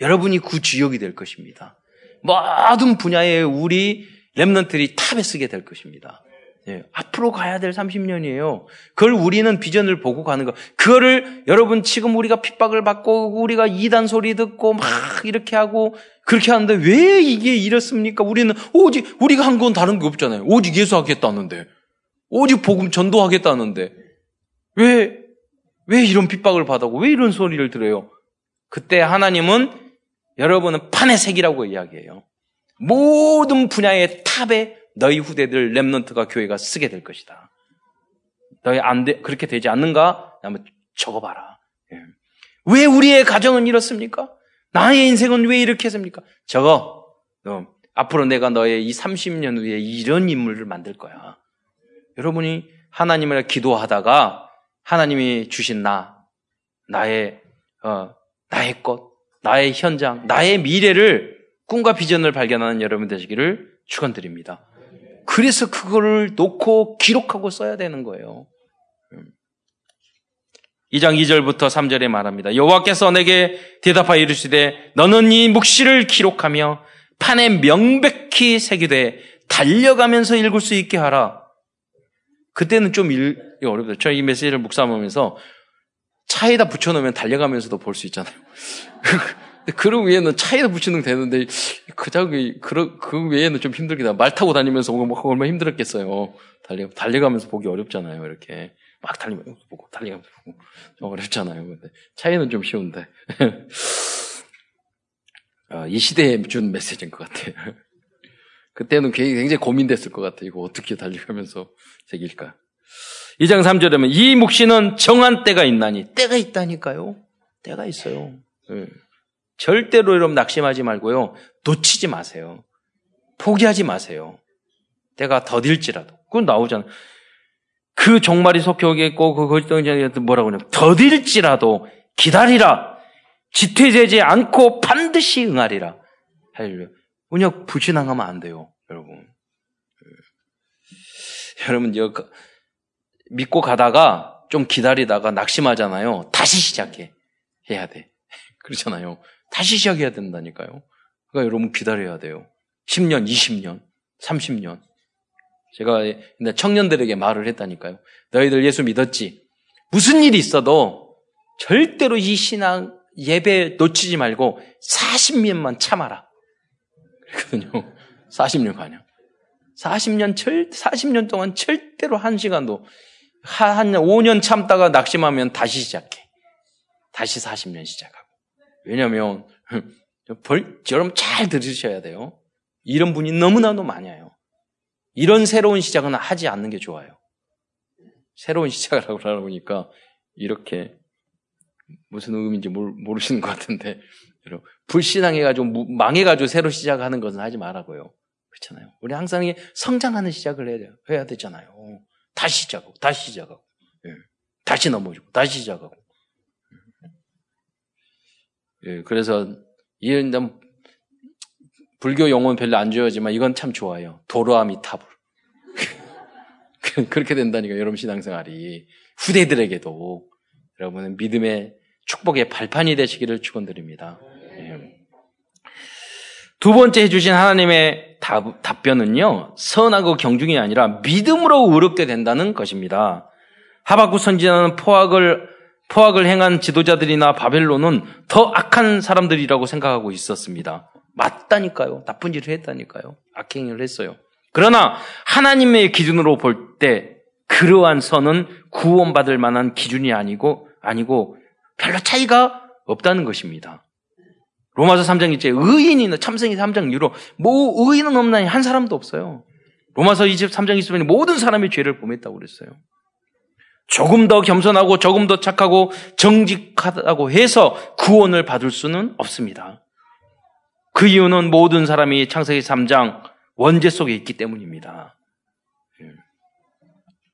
여러분이 그 주역이 될 것입니다. 모든 분야에 우리 렘넌트들이 탑에 쓰게 될 것입니다. 예, 앞으로 가야 될 삼십 년이에요. 그걸 우리는 비전을 보고 가는 거. 그거를 여러분 지금 우리가 핍박을 받고 우리가 이단 소리 듣고 막 이렇게 하고 그렇게 하는데 왜 이게 이렇습니까? 우리는 오직 우리가 한 건 다른 게 없잖아요. 오직 예수 하겠다는데. 오직 복음 전도하겠다는데 왜, 왜 이런 핍박을 받고 왜 이런 소리를 들어요? 그때 하나님은 여러분은 판의 색이라고 이야기해요. 모든 분야의 탑에 너희 후대들 렘넌트가 교회가 쓰게 될 것이다. 너희 안 돼, 그렇게 되지 않는가? 한번 적어봐라. 예. 왜 우리의 가정은 이렇습니까? 나의 인생은 왜 이렇게 했습니까? 적어. 너, 앞으로 내가 너의 이 삼십 년 후에 이런 인물을 만들 거야. 여러분이 하나님을 기도하다가 하나님이 주신 나, 나의 어, 나의 것, 나의 현장, 나의 미래를 꿈과 비전을 발견하는 여러분 되시기를 축원드립니다. 그래서 그거를 놓고 기록하고 써야 되는 거예요. 이 장 이 절부터 삼 절에 말합니다. 여호와께서 내게 대답하여 이르시되 너는 이 묵시를 기록하며 판에 명백히 새기되 달려가면서 읽을 수 있게 하라. 그때는 좀 읽기 어렵다. 저는 이 메시지를 묵상하면서 차에다 붙여놓으면 달려가면서도 볼 수 있잖아요. 그 외에는 차에다 붙이는 게 되는데 그 자기 그, 그 외에는 좀 힘들긴 하다. 말 타고 다니면서 얼마나 힘들었겠어요. 달려 달려가면서 보기 어렵잖아요. 이렇게 막 달리면서 보고 달려가면서 보고 좀 어렵잖아요. 근데 차에는 좀 쉬운데 아, 이 시대에 준 메시지인 것 같아요. 그때는 굉장히 고민됐을 것 같아요. 이거 어떻게 달려가면서 새길까. 이 장 삼 절에 보면 이 묵시는 정한 때가 있나니. 때가 있다니까요. 때가 있어요. 네. 절대로 여러분 낙심하지 말고요. 놓치지 마세요. 포기하지 마세요. 때가 더딜지라도. 그건 나오잖아요. 그 종말이 속히 오겠고 그 거짓덩이에 뭐라고 하냐면 더딜지라도 기다리라. 지퇴되지 않고 반드시 응하리라. 할렐루야. 언약 불신앙하면 안 돼요, 여러분. 여러분, 여, 믿고 가다가 좀 기다리다가 낙심하잖아요. 다시 시작해. 해야 돼. 그렇잖아요. 다시 시작해야 된다니까요. 그러니까 여러분 기다려야 돼요. 십 년, 이십 년, 삼십 년. 제가 청년들에게 말을 했다니까요. 너희들 예수 믿었지? 무슨 일이 있어도 절대로 이 신앙, 예배 놓치지 말고 사십 년만 참아라. 그랬거든요. 사십 년간요. 사십 년 절, 사십 년 동안 절대로 한 시간도, 한 오 년 참다가 낙심하면 다시 시작해. 다시 사십 년 시작하고. 왜냐면, 벌, 여러분 잘 들으셔야 돼요. 이런 분이 너무나도 많이 와요. 이런 새로운 시작은 하지 않는 게 좋아요. 새로운 시작을 하고 그러니까, 이렇게, 무슨 의미인지 모르, 모르시는 것 같은데, 불신앙해가지고 망해가지고 새로 시작하는 것은 하지 말라고요. 그렇잖아요. 우리 항상 성장하는 시작을 해야, 해야 되잖아요. 다시 시작하고 다시 시작하고 예. 다시 넘어지고 다시 시작하고 예. 그래서 이런 불교 용어는 별로 안 좋아하지만 이건 참 좋아요. 도라미타불. 그렇게 된다니까 여러분 신앙생활이 후대들에게도 여러분은 믿음의 축복의 발판이 되시기를 축원드립니다. 두 번째 해주신 하나님의 답, 답변은요, 선하고 경중이 아니라 믿음으로 의롭게 된다는 것입니다. 하박국 선지자는 포악을, 포악을 행한 지도자들이나 바벨론은 더 악한 사람들이라고 생각하고 있었습니다. 맞다니까요. 나쁜 짓을 했다니까요. 악행을 했어요. 그러나 하나님의 기준으로 볼 때 그러한 선은 구원받을 만한 기준이 아니고 아니고 별로 차이가 없다는 것입니다. 로마서 삼 장 이제 의인이나 참생이 삼 장 이후로 뭐 의인은 없나니 한 사람도 없어요. 로마서 이십삼 장 있으면 모든 사람의 죄를 범했다고 그랬어요. 조금 더 겸손하고 조금 더 착하고 정직하다고 해서 구원을 받을 수는 없습니다. 그 이유는 모든 사람이 창세기 삼 장 원죄 속에 있기 때문입니다.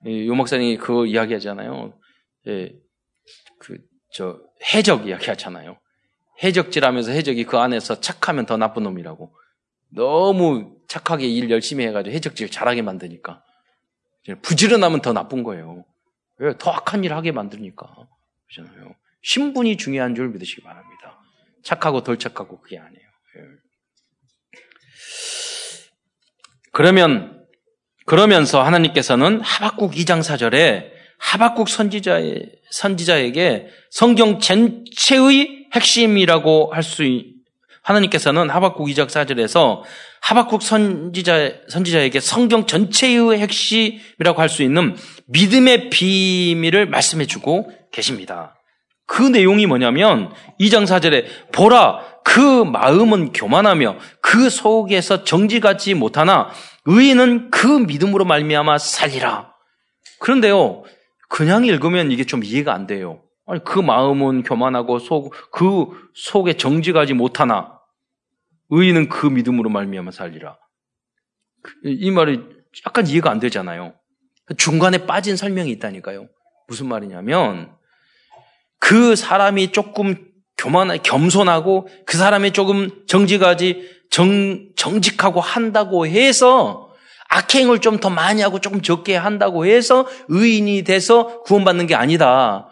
요 목사님이 그 이야기 하잖아요. 예, 그, 저, 해적 이야기 하잖아요. 해적질 하면서 해적이 그 안에서 착하면 더 나쁜 놈이라고. 너무 착하게 일 열심히 해가지고 해적질 잘하게 만드니까. 부지런하면 더 나쁜 거예요. 왜? 더 악한 일 하게 만드니까. 그렇잖아요. 신분이 중요한 줄 믿으시기 바랍니다. 착하고 덜 착하고 그게 아니에요. 예. 그러면, 그러면서 하나님께서는 하박국 이 장 사 절에 하박국 선지자의, 선지자에게 성경 전체의 핵심이라고 할 수, 하나님께서는 하박국 이 장 사 절에서 하박국 선지자, 선지자에게 성경 전체의 핵심이라고 할 수 있는 믿음의 비밀을 말씀해주고 계십니다. 그 내용이 뭐냐면 이 장 사 절에 보라 그 마음은 교만하며 그 속에서 정직하지 못하나 의인은 그 믿음으로 말미암아 살리라. 그런데요, 그냥 읽으면 이게 좀 이해가 안 돼요. 아니, 그 마음은 교만하고 속, 그 속에 정직하지 못하나 의인은 그 믿음으로 말미암아 살리라. 이 말이 약간 이해가 안 되잖아요. 중간에 빠진 설명이 있다니까요. 무슨 말이냐면 그 사람이 조금 교만, 겸손하고 그 사람이 조금 정직하지 정, 정직하고 한다고 해서 악행을 좀 더 많이 하고 조금 적게 한다고 해서 의인이 돼서 구원받는 게 아니다.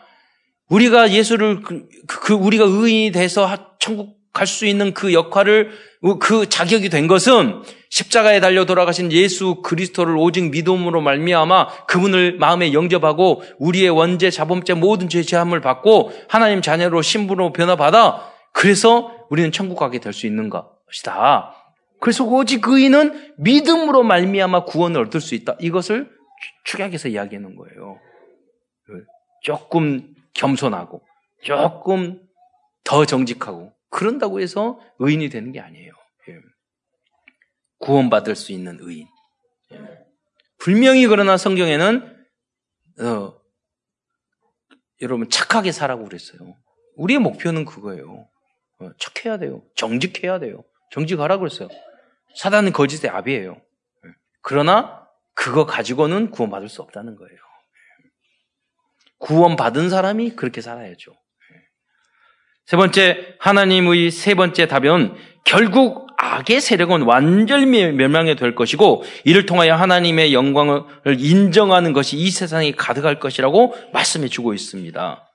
우리가 예수를, 그, 그 우리가 의인이 돼서 천국 갈 수 있는 그 역할을, 그 자격이 된 것은 십자가에 달려 돌아가신 예수 그리스도를 오직 믿음으로 말미암아 그분을 마음에 영접하고 우리의 원죄, 자범죄, 모든 죄 제함을 받고 하나님 자녀로 신분으로 변화받아 그래서 우리는 천국 가게 될 수 있는가? 것이다. 그래서 오직 의인은 믿음으로 말미암아 구원을 얻을 수 있다. 이것을 축약해서 이야기하는 거예요. 조금 겸손하고 조금 더 정직하고 그런다고 해서 의인이 되는 게 아니에요. 구원받을 수 있는 의인. 분명히 그러나 성경에는 어, 여러분 착하게 살라고 그랬어요. 우리의 목표는 그거예요. 착해야 돼요. 정직해야 돼요. 정직하라고 그랬어요. 사단은 거짓의 압이에요. 그러나 그거 가지고는 구원받을 수 없다는 거예요. 구원받은 사람이 그렇게 살아야죠. 세 번째, 하나님의 세 번째 답은 결국 악의 세력은 완전히 멸망이 될 것이고 이를 통하여 하나님의 영광을 인정하는 것이 이 세상에 가득할 것이라고 말씀해 주고 있습니다.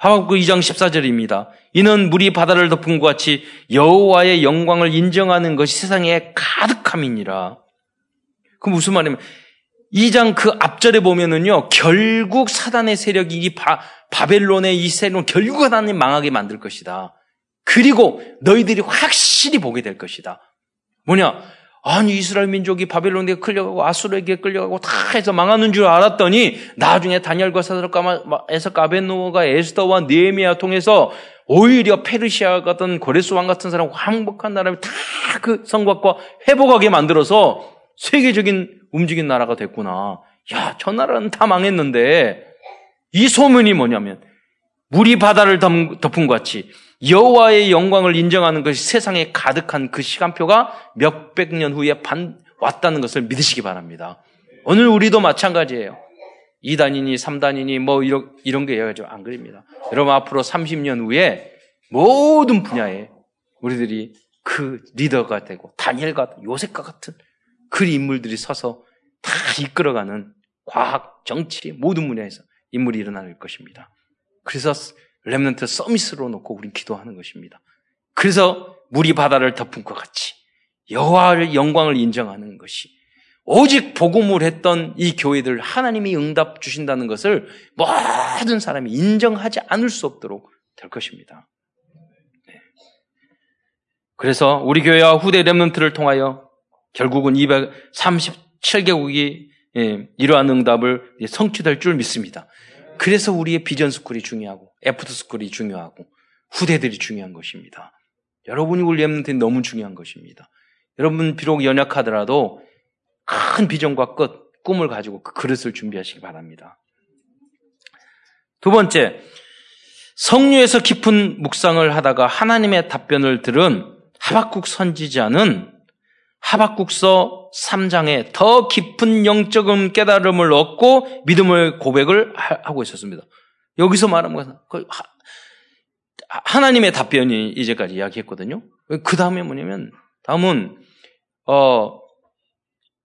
하박국 이 장 십사 절입니다. 이는 물이 바다를 덮은 것 같이 여호와의 영광을 인정하는 것이 세상에 가득함이니라. 그 무슨 말이냐면 이 장 그 앞절에 보면은요, 결국 사단의 세력이 이 바, 바벨론의 이 세력은 결국 하나님 망하게 만들 것이다. 그리고 너희들이 확실히 보게 될 것이다. 뭐냐? 아니, 이스라엘 민족이 바벨론에 끌려가고 아수르에게 끌려가고 다 해서 망하는 줄 알았더니 나중에 다니엘과 사드락과 아벤노가 에스더와 느헤미야 통해서 오히려 페르시아 같은 고레스 왕 같은 사람과 항복한 나라를 다 그 성곽과 회복하게 만들어서 세계적인 움직인 나라가 됐구나. 야, 저 나라는 다 망했는데 이 소문이 뭐냐면 물이 바다를 덮은 것 같이 여호와의 영광을 인정하는 것이 세상에 가득한 그 시간표가 몇백 년 후에 반, 왔다는 것을 믿으시기 바랍니다. 오늘 우리도 마찬가지예요. 이 단이니 삼 단이니 뭐 이런, 이런 게 안 그립니다. 여러분 앞으로 삼십 년 후에 모든 분야에 우리들이 그 리더가 되고 다니엘과 요셉과 같은 그 인물들이 서서 다 이끌어가는 과학, 정치 모든 분야에서 인물이 일어날 것입니다. 그래서 렘넌트 서밋으로 놓고 우린 기도하는 것입니다. 그래서 물이 바다를 덮은 것 같이 여호와의 영광을 인정하는 것이 오직 복음을 했던 이 교회들 하나님이 응답 주신다는 것을 모든 사람이 인정하지 않을 수 없도록 될 것입니다. 그래서 우리 교회와 후대 렘넌트를 통하여 결국은 이백삼십칠 개국이 이러한 응답을 성취될 줄 믿습니다. 그래서 우리의 비전 스쿨이 중요하고 애프터 스쿨이 중요하고 후대들이 중요한 것입니다. 여러분이 우리 렘넌트에 너무 중요한 것입니다. 여러분 비록 연약하더라도 큰 비전과 끝, 꿈을 가지고 그 그릇을 준비하시기 바랍니다. 두 번째, 성류에서 깊은 묵상을 하다가 하나님의 답변을 들은 하박국 선지자는 하박국서 삼 장에 더 깊은 영적인 깨달음을 얻고 믿음의 고백을 하고 있었습니다. 여기서 말한 것은 하나님의 답변이 이제까지 이야기했거든요. 그 다음에 뭐냐면 다음은 어,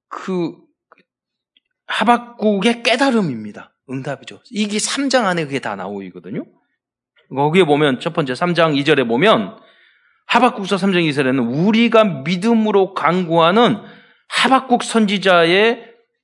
그 하박국의 깨달음입니다. 응답이죠. 이게 삼 장 안에 그게 다 나오거든요. 거기에 보면 첫 번째 삼 장 이 절에 보면 하박국서 삼 장 이 절에는 우리가 믿음으로 간구하는 하박국 선지자의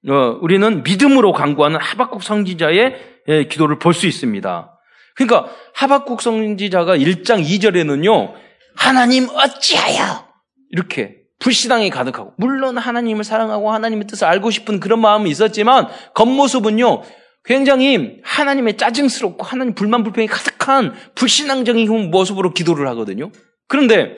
어, 우리는 믿음으로 간구하는 하박국 선지자의 예, 기도를 볼 수 있습니다. 그러니까 하박국 선지자가 일 장 이 절에는요. 하나님 어찌하여 이렇게 불신앙이 가득하고 물론 하나님을 사랑하고 하나님의 뜻을 알고 싶은 그런 마음이 있었지만 겉모습은요. 굉장히 하나님의 짜증스럽고 하나님 불만 불평이 가득한 불신앙적인 모습으로 기도를 하거든요. 그런데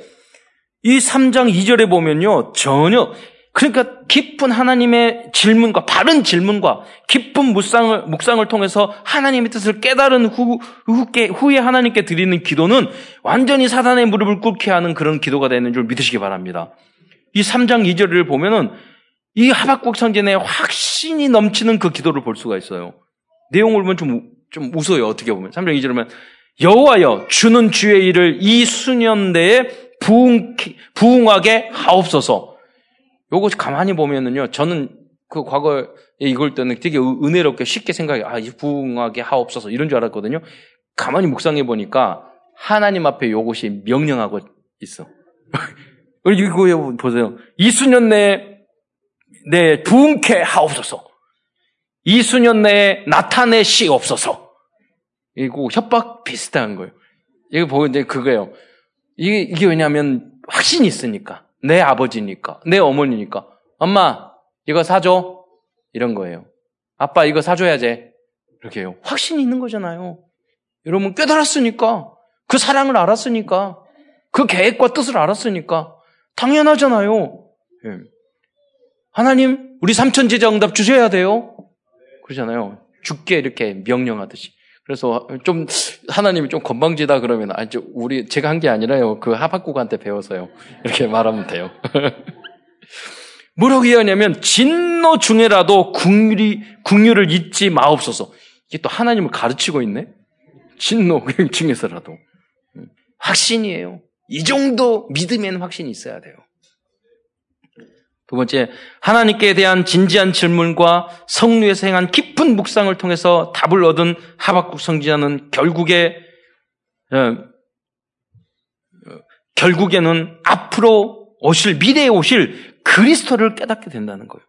이 삼 장 이 절에 보면요. 전혀 그러니까 깊은 하나님의 질문과 바른 질문과 깊은 묵상을, 묵상을 통해서 하나님의 뜻을 깨달은 후, 후께, 후에 하나님께 드리는 기도는 완전히 사단의 무릎을 꿇게 하는 그런 기도가 되는 줄 믿으시기 바랍니다. 이 삼 장 이 절을 보면은 이 하박국 선지자의 확신이 넘치는 그 기도를 볼 수가 있어요. 내용을 보면 좀, 좀 웃어요. 어떻게 보면. 삼 장 이 절을 보면 여호와여 주는 주의 일을 이 수년대에 부흥, 부흥하게 하옵소서. 요거 가만히 보면은요. 저는 그 과거에 이걸 때는 되게 은혜롭게 쉽게 생각해. 아, 부흥하게 하옵소서. 이런 줄 알았거든요. 가만히 묵상해 보니까 하나님 앞에 요것이 명령하고 있어. 이거 보세요. 이 수년 내에 내 부흥케 하옵소서. 이 수년 내에 나타내시옵소서. 이거 협박 비슷한 거예요. 이거 보는데 그거예요. 이게, 이게 왜냐하면 확신이 있으니까. 내 아버지니까. 내 어머니니까. 엄마 이거 사줘. 이런 거예요. 아빠 이거 사줘야지. 이렇게 해요. 확신이 있는 거잖아요. 여러분 깨달았으니까. 그 사랑을 알았으니까. 그 계획과 뜻을 알았으니까. 당연하잖아요. 예. 하나님, 우리 삼천제자 응답 주셔야 돼요. 그러잖아요. 죽게 이렇게 명령하듯이. 그래서 좀, 하나님이 좀 건방지다 그러면, 아니, 저, 우리, 제가 한 게 아니라요. 그 하박국한테 배워서요. 이렇게 말하면 돼요. 뭐라고 이야기하냐면, 진노 중에라도 국률이, 국률을 잊지 마옵소서. 이게 또 하나님을 가르치고 있네? 진노 중에서라도. 확신이에요. 이 정도 믿음에는 확신이 있어야 돼요. 두 번째, 하나님께 대한 진지한 질문과 성류에서 행한 깊은 묵상을 통해서 답을 얻은 하박국 선지자는 결국에 에, 결국에는 앞으로 오실 미래에 오실 그리스도를 깨닫게 된다는 거예요.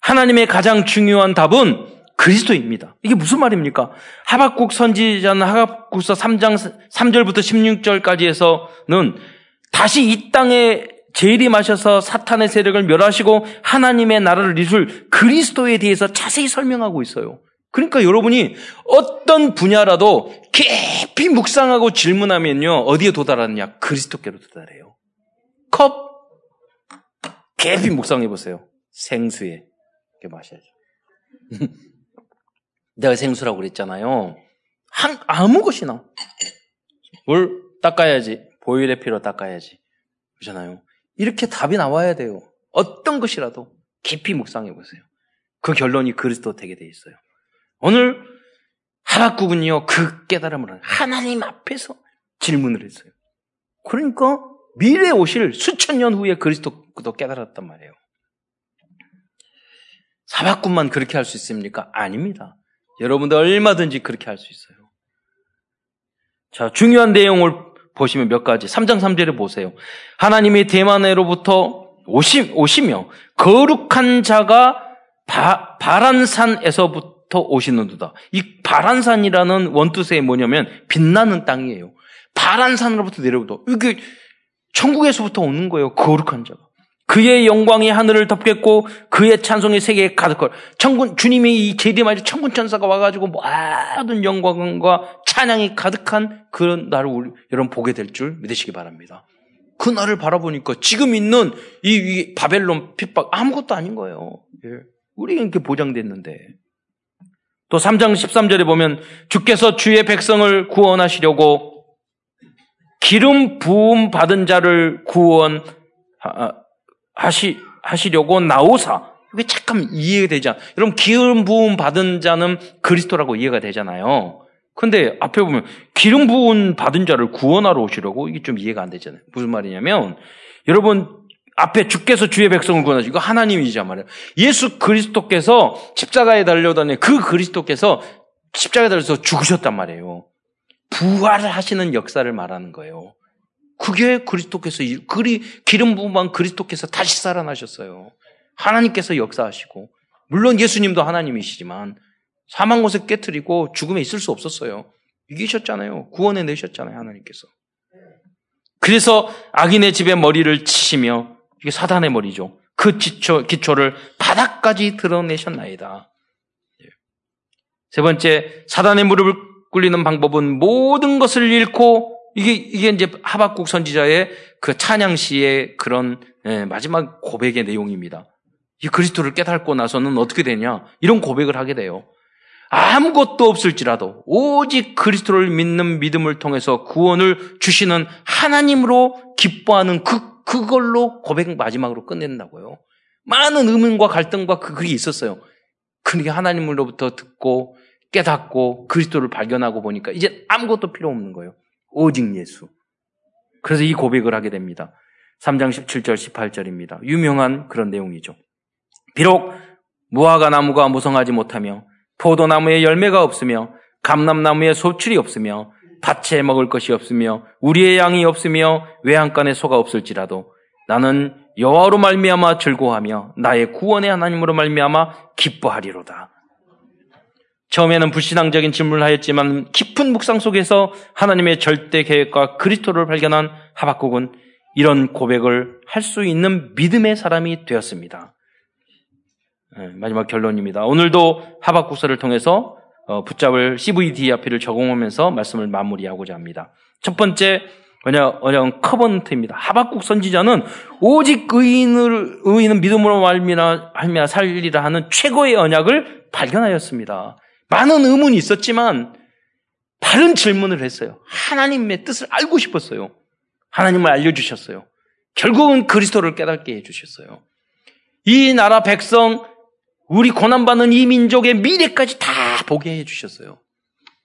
하나님의 가장 중요한 답은 그리스도입니다. 이게 무슨 말입니까? 하박국 선지자는 하박국서 삼 장 삼 절부터 십육 절까지에서는 다시 이 땅에 재일이 마셔서 사탄의 세력을 멸하시고 하나님의 나라를 이룰 그리스도에 대해서 자세히 설명하고 있어요. 그러니까 여러분이 어떤 분야라도 깊이 묵상하고 질문하면요. 어디에 도달하느냐? 그리스도께로 도달해요. 컵! 깊이 묵상해보세요. 생수에. 이렇게 마셔야죠. 내가 생수라고 그랬잖아요. 한, 아무 것이나. 물 닦아야지. 보일의 피로 닦아야지. 그러잖아요. 이렇게 답이 나와야 돼요. 어떤 것이라도 깊이 묵상해 보세요. 그 결론이 그리스도 되게 돼 있어요. 오늘 하박국은요. 그 깨달음을 하는 하나님 앞에서 질문을 했어요. 그러니까 미래에 오실 수천 년 후에 그리스도도 깨달았단 말이에요. 하박국만 그렇게 할 수 있습니까? 아닙니다. 여러분도 얼마든지 그렇게 할 수 있어요. 자, 중요한 내용을 보시면 몇 가지. 삼 장 삼 절에 보세요. 하나님이 대만으로부터 오시, 오시며 거룩한 자가 바, 바란산에서부터 오시는도다. 이 바란산이라는 원뜻에 뭐냐면 빛나는 땅이에요. 바란산으로부터 내려오다. 이게 천국에서부터 오는 거예요. 거룩한 자가. 그의 영광이 하늘을 덮겠고 그의 찬송이 세계에 가득할. 천군 주님이 이 제대마저 천군 천사가 와가지고 모든 영광과 찬양이 가득한 그런 날을 우리, 여러분 보게 될 줄 믿으시기 바랍니다. 그 날을 바라보니까 지금 있는 이, 이 바벨론 핍박 아무것도 아닌 거예요. 예. 우리가 이렇게 보장됐는데. 또 삼 장 십삼 절에 보면 주께서 주의 백성을 구원하시려고 기름 부음 받은 자를 구원 하시 하시려고 나오사. 이게 잠깐 이해되지 않. 여러분 기름 부음 받은 자는 그리스도라고 이해가 되잖아요. 근데 앞에 보면 기름 부음 받은 자를 구원하러 오시려고 이게 좀 이해가 안 되잖아요. 무슨 말이냐면 여러분 앞에 주께서 주의 백성을 구원하시고 이거 하나님이자 말이에요. 예수 그리스도께서 십자가에 달려다니 그 그리스도께서 십자가에 달려서 죽으셨단 말이에요. 부활을 하시는 역사를 말하는 거예요. 그게 그리스도께서 그리 기름 부음한 그리스도께서 다시 살아나셨어요. 하나님께서 역사하시고 물론 예수님도 하나님이시지만 사망 곳에 깨트리고 죽음에 있을 수 없었어요. 이기셨잖아요. 구원해 내셨잖아요. 하나님께서. 그래서 악인의 집에 머리를 치시며 이게 사단의 머리죠. 그 기초, 기초를 바닥까지 드러내셨나이다. 세 번째, 사단의 무릎을 꿇리는 방법은 모든 것을 잃고 이게 이게 이제 하박국 선지자의 그 찬양시의 그런 예, 마지막 고백의 내용입니다. 이 그리스도를 깨닫고 나서는 어떻게 되냐? 이런 고백을 하게 돼요. 아무것도 없을지라도 오직 그리스도를 믿는 믿음을 통해서 구원을 주시는 하나님으로 기뻐하는 그, 그걸로 고백 마지막으로 끝낸다고요. 많은 의문과 갈등과 그 글이 있었어요. 그러니까 하나님으로부터 듣고 깨닫고 그리스도를 발견하고 보니까 이제 아무것도 필요 없는 거예요. 오직 예수. 그래서 이 고백을 하게 됩니다. 삼 장 십칠 절 십팔 절입니다. 유명한 그런 내용이죠. 비록 무화과 나무가 무성하지 못하며 포도나무에 열매가 없으며 감람나무에 소출이 없으며 밭에 먹을 것이 없으며 우리의 양이 없으며 외양간에 소가 없을지라도 나는 여호와로 말미암아 즐거워하며 나의 구원의 하나님으로 말미암아 기뻐하리로다. 처음에는 불신앙적인 질문을 하였지만 깊은 묵상 속에서 하나님의 절대 계획과 그리스도를 발견한 하박국은 이런 고백을 할 수 있는 믿음의 사람이 되었습니다. 마지막 결론입니다. 오늘도 하박국서를 통해서 붙잡을 씨브이디아피를 적용하면서 말씀을 마무리하고자 합니다. 첫 번째, 언약 커버넌트입니다. 하박국 선지자는 오직 의인을, 의인은 믿음으로 말미암아 살리라 하는 최고의 언약을 발견하였습니다. 많은 의문이 있었지만 바른 질문을 했어요. 하나님의 뜻을 알고 싶었어요. 하나님을 알려주셨어요. 결국은 그리스도를 깨닫게 해주셨어요. 이 나라 백성, 우리 고난받는 이 민족의 미래까지 다 보게 해주셨어요.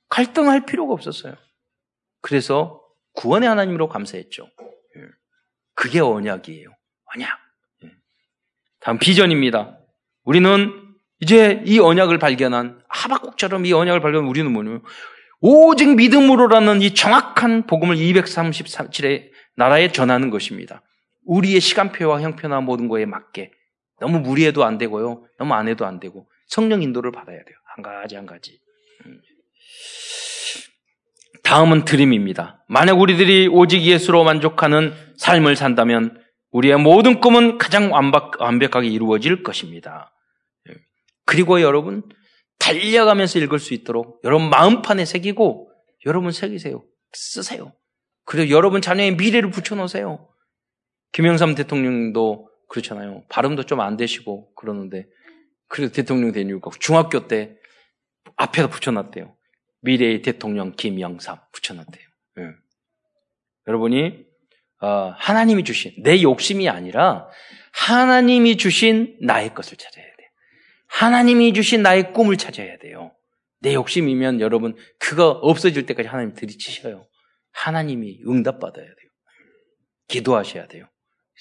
갈등할 필요가 없었어요. 그래서 구원의 하나님으로 감사했죠. 그게 언약이에요. 언약. 다음 비전입니다. 우리는 이제 이 언약을 발견한 하박국처럼 이 언약을 발견한 우리는 뭐냐면 오직 믿음으로라는 이 정확한 복음을 이백삼십칠 의 나라에 전하는 것입니다. 우리의 시간표와 형편화 모든 거에 맞게 너무 무리해도 안 되고요. 너무 안 해도 안 되고 성령 인도를 받아야 돼요. 한 가지 한 가지. 다음은 드림입니다. 만약 우리들이 오직 예수로 만족하는 삶을 산다면 우리의 모든 꿈은 가장 완벽, 완벽하게 이루어질 것입니다. 그리고 여러분 달려가면서 읽을 수 있도록 여러분 마음판에 새기고 여러분 새기세요. 쓰세요. 그리고 여러분 자녀의 미래를 붙여놓으세요. 김영삼 대통령도 그렇잖아요. 발음도 좀 안 되시고 그러는데 그래도 대통령 된 이유가 중학교 때 앞에다 붙여놨대요. 미래의 대통령 김영삼 붙여놨대요. 네. 여러분이 어, 하나님이 주신 내 욕심이 아니라 하나님이 주신 나의 것을 찾아야 돼요. 하나님이 주신 나의 꿈을 찾아야 돼요. 내 욕심이면 여러분 그거 없어질 때까지 하나님 들이치셔요. 하나님이 응답받아야 돼요. 기도하셔야 돼요.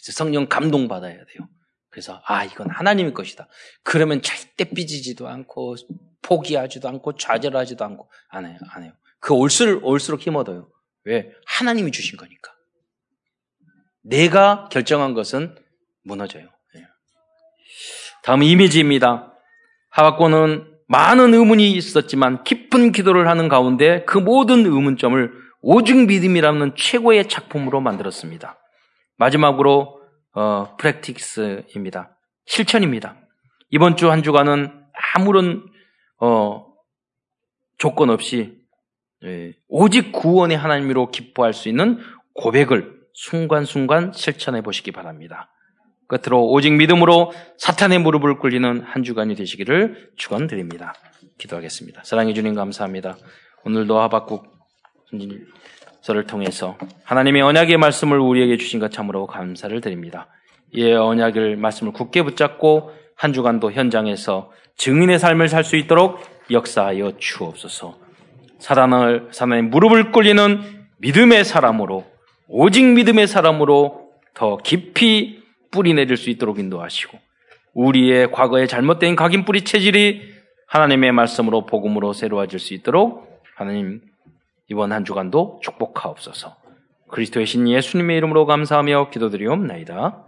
성령 감동받아야 돼요. 그래서 아 이건 하나님의 것이다. 그러면 절대 삐지지도 않고 포기하지도 않고 좌절하지도 않고 안 해요. 안 해요. 그 올수록, 올수록 힘 얻어요. 왜? 하나님이 주신 거니까. 내가 결정한 것은 무너져요. 다음 이미지입니다. 하박국은 많은 의문이 있었지만 깊은 기도를 하는 가운데 그 모든 의문점을 오직 믿음이라는 최고의 작품으로 만들었습니다. 마지막으로 어, 프랙티스입니다. 실천입니다. 이번 주 한 주간은 아무런 어, 조건 없이 예, 오직 구원의 하나님으로 기뻐할 수 있는 고백을 순간순간 실천해 보시기 바랍니다. 끝으로 오직 믿음으로 사탄의 무릎을 꿇리는 한 주간이 되시기를 축원드립니다. 기도하겠습니다. 사랑해 주님 감사합니다. 오늘도 하박국 선지서를 통해서 하나님의 언약의 말씀을 우리에게 주신 것 참으로 감사를 드립니다. 이 언약을 말씀을 굳게 붙잡고 한 주간도 현장에서 증인의 삶을 살 수 있도록 역사하여 주옵소서. 사단을, 사단의 무릎을 꿇리는 믿음의 사람으로, 오직 믿음의 사람으로 더 깊이 뿌리내릴 수 있도록 인도하시고, 우리의 과거의 잘못된 각인뿌리 체질이 하나님의 말씀으로 복음으로 새로워질 수 있도록 하나님 이번 한 주간도 축복하옵소서. 그리스도의 신 예수님의 이름으로 감사하며 기도드리옵나이다.